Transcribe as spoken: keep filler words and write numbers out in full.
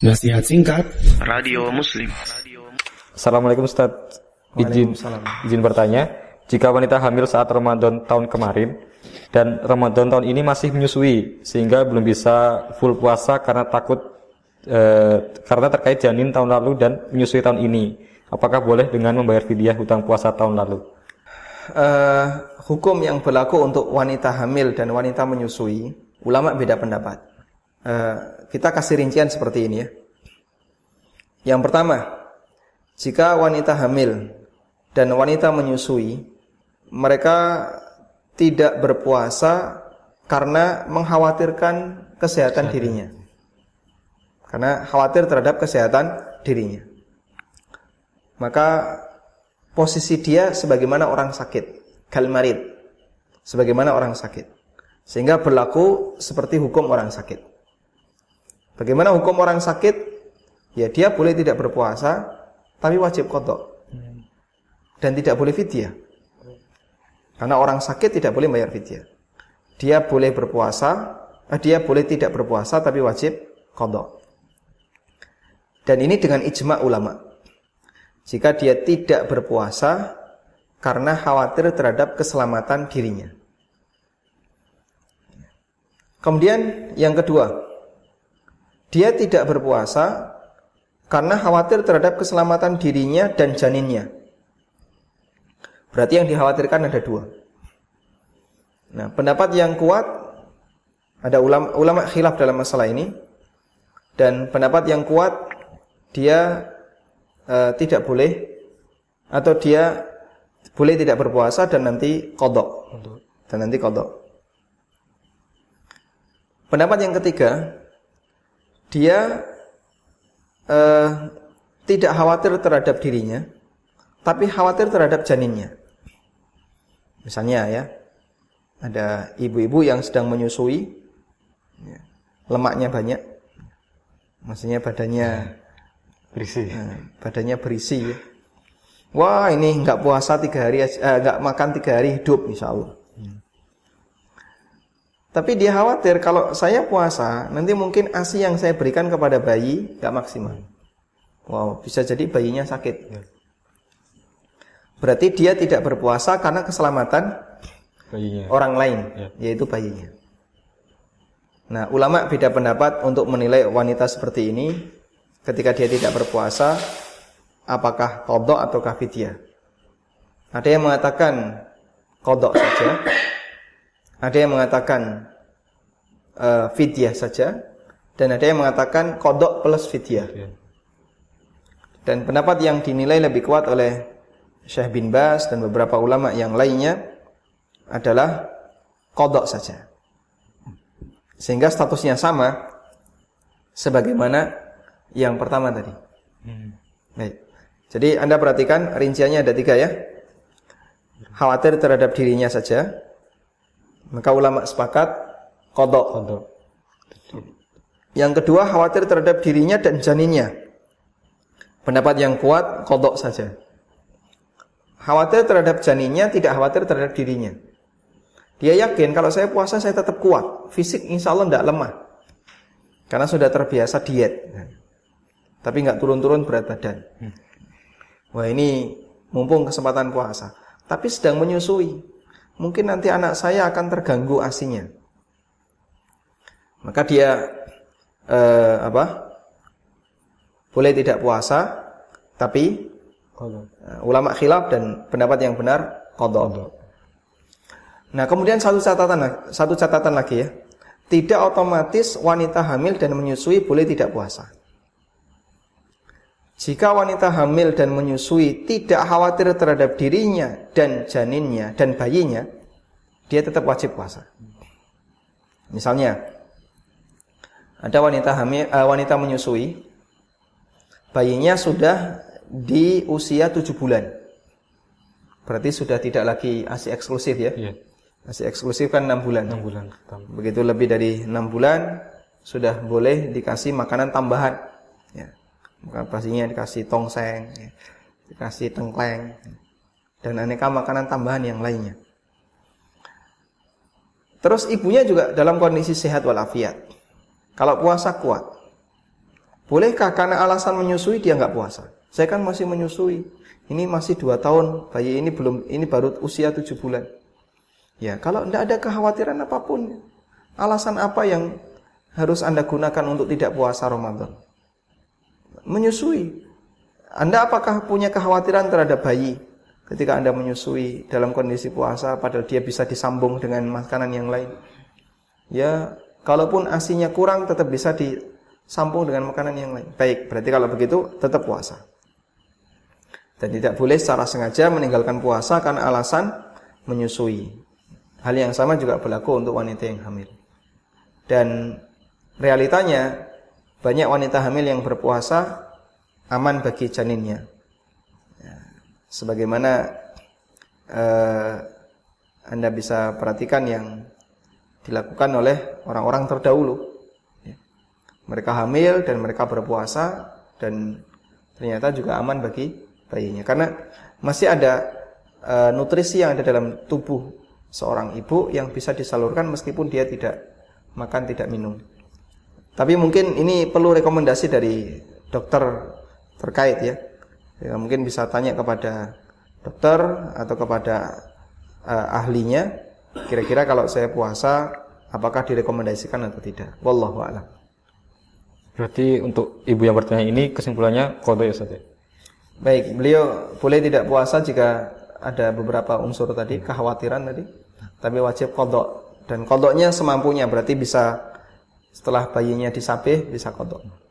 Nasihat singkat Radio Muslim. Assalamualaikum Ustaz. Izin, izin bertanya, jika wanita hamil saat Ramadan tahun kemarin dan Ramadan tahun ini masih menyusui sehingga belum bisa full puasa karena takut eh, karena terkait janin tahun lalu dan menyusui tahun ini, apakah boleh dengan membayar fidyah hutang puasa tahun lalu? Uh, hukum yang berlaku untuk wanita hamil dan wanita menyusui, ulama beda pendapat. Uh, kita kasih rincian seperti ini ya. Yang pertama, jika wanita hamil dan wanita menyusui, mereka tidak berpuasa karena mengkhawatirkan kesehatan dirinya. Karena khawatir terhadap kesehatan dirinya. Maka posisi dia sebagaimana orang sakit, kalmarid, sebagaimana orang sakit, sehingga berlaku seperti hukum orang sakit. Bagaimana hukum orang sakit? Ya, dia boleh tidak berpuasa, tapi wajib qada. Dan tidak boleh fidyah. Karena orang sakit tidak boleh bayar fidyah. Dia boleh berpuasa, eh, dia boleh tidak berpuasa, tapi wajib qada. Dan ini dengan ijma' ulama. Jika dia tidak berpuasa, karena khawatir terhadap keselamatan dirinya. Kemudian yang kedua, dia tidak berpuasa karena khawatir terhadap keselamatan dirinya dan janinnya. Berarti yang dikhawatirkan ada dua. Nah, pendapat yang kuat, ada ulama, ulama khilaf dalam masalah ini. Dan pendapat yang kuat, dia e, tidak boleh, atau dia boleh tidak berpuasa dan nanti qada. Dan nanti qada. Pendapat yang ketiga, dia eh, tidak khawatir terhadap dirinya, tapi khawatir terhadap janinnya. Misalnya ya, ada ibu-ibu yang sedang menyusui, lemaknya banyak, maksudnya badannya berisi, eh, badannya berisi. Ya. Wah, ini nggak puasa tiga hari, nggak eh, makan tiga hari hidup, insya Allah. Tapi dia khawatir kalau saya puasa, nanti mungkin ASI yang saya berikan kepada bayi gak maksimal. Wow, bisa jadi bayinya sakit. Berarti dia tidak berpuasa karena keselamatan bayinya. Orang lain, ya. Yaitu bayinya. Nah, ulama beda pendapat untuk menilai wanita seperti ini ketika dia tidak berpuasa, apakah qada atau fidyah. Ada yang mengatakan qada saja. Ada yang mengatakan uh, fidyah saja, dan ada yang mengatakan qada plus fidyah. Dan pendapat yang dinilai lebih kuat oleh Syekh bin Baz dan beberapa ulama yang lainnya adalah qada saja. Sehingga statusnya sama sebagaimana yang pertama tadi. Hmm. Baik. Jadi Anda perhatikan rinciannya ada tiga ya. Khawatir terhadap dirinya saja. Maka ulama sepakat qada. Yang kedua, khawatir terhadap dirinya dan janinnya. Pendapat yang kuat qada saja. Khawatir terhadap janinnya, tidak khawatir terhadap dirinya. Dia yakin kalau saya puasa saya tetap kuat, fisik insya Allah tidak lemah, karena sudah terbiasa diet. Tapi nggak turun-turun berat badan. Wah, ini mumpung kesempatan puasa, tapi sedang menyusui. Mungkin nanti anak saya akan terganggu asinya. Maka dia eh, apa? Boleh tidak puasa, tapi qada. Ulama khilaf dan pendapat yang benar qada. Nah, kemudian satu catatan satu catatan lagi ya. Tidak otomatis wanita hamil dan menyusui boleh tidak puasa. Jika wanita hamil dan menyusui tidak khawatir terhadap dirinya dan janinnya dan bayinya, dia tetap wajib puasa. Misalnya, ada wanita hamil, uh, wanita menyusui, bayinya sudah di usia tujuh bulan. Berarti sudah tidak lagi A S I eksklusif ya. Iya. A S I eksklusif kan enam bulan. enam bulan. Begitu lebih dari enam bulan sudah boleh dikasih makanan tambahan. Maka pastinya dikasih tongseng, dikasih tengkleng, dan aneka makanan tambahan yang lainnya. Terus ibunya juga dalam kondisi sehat walafiat. Kalau puasa kuat, Bolehkah karena alasan menyusui dia nggak puasa? Saya kan masih menyusui. Ini masih dua tahun, bayi ini belum, ini baru usia tujuh bulan. Ya, kalau tidak ada kekhawatiran apapun, alasan apa yang harus Anda gunakan untuk tidak puasa Ramadan? Menyusui. Anda apakah punya kekhawatiran terhadap bayi ketika Anda menyusui dalam kondisi puasa, padahal dia bisa disambung dengan makanan yang lain? Ya, kalaupun asinya kurang tetap bisa disambung dengan makanan yang lain. Baik, berarti kalau begitu tetap puasa. Dan tidak boleh secara sengaja meninggalkan puasa karena alasan menyusui. Hal yang sama juga berlaku untuk wanita yang hamil. Dan realitanya banyak wanita hamil yang berpuasa aman bagi janinnya. Sebagaimana eh, Anda bisa perhatikan yang dilakukan oleh orang-orang terdahulu. Mereka hamil dan mereka berpuasa dan ternyata juga aman bagi bayinya, karena masih ada e, nutrisi yang ada dalam tubuh seorang ibu yang bisa disalurkan meskipun dia tidak makan, tidak minum. Tapi mungkin ini perlu rekomendasi dari dokter terkait ya, ya mungkin bisa tanya kepada dokter atau kepada e, ahlinya, kira-kira kalau saya puasa apakah direkomendasikan atau tidak. Wallahu a'lam. Berarti untuk ibu yang bertanya ini kesimpulannya qada ya Ustaz. Baik, beliau boleh tidak puasa jika ada beberapa unsur tadi, kekhawatiran tadi, tapi wajib qada. Dan qadanya semampunya, berarti bisa setelah bayinya disabih bisa qada.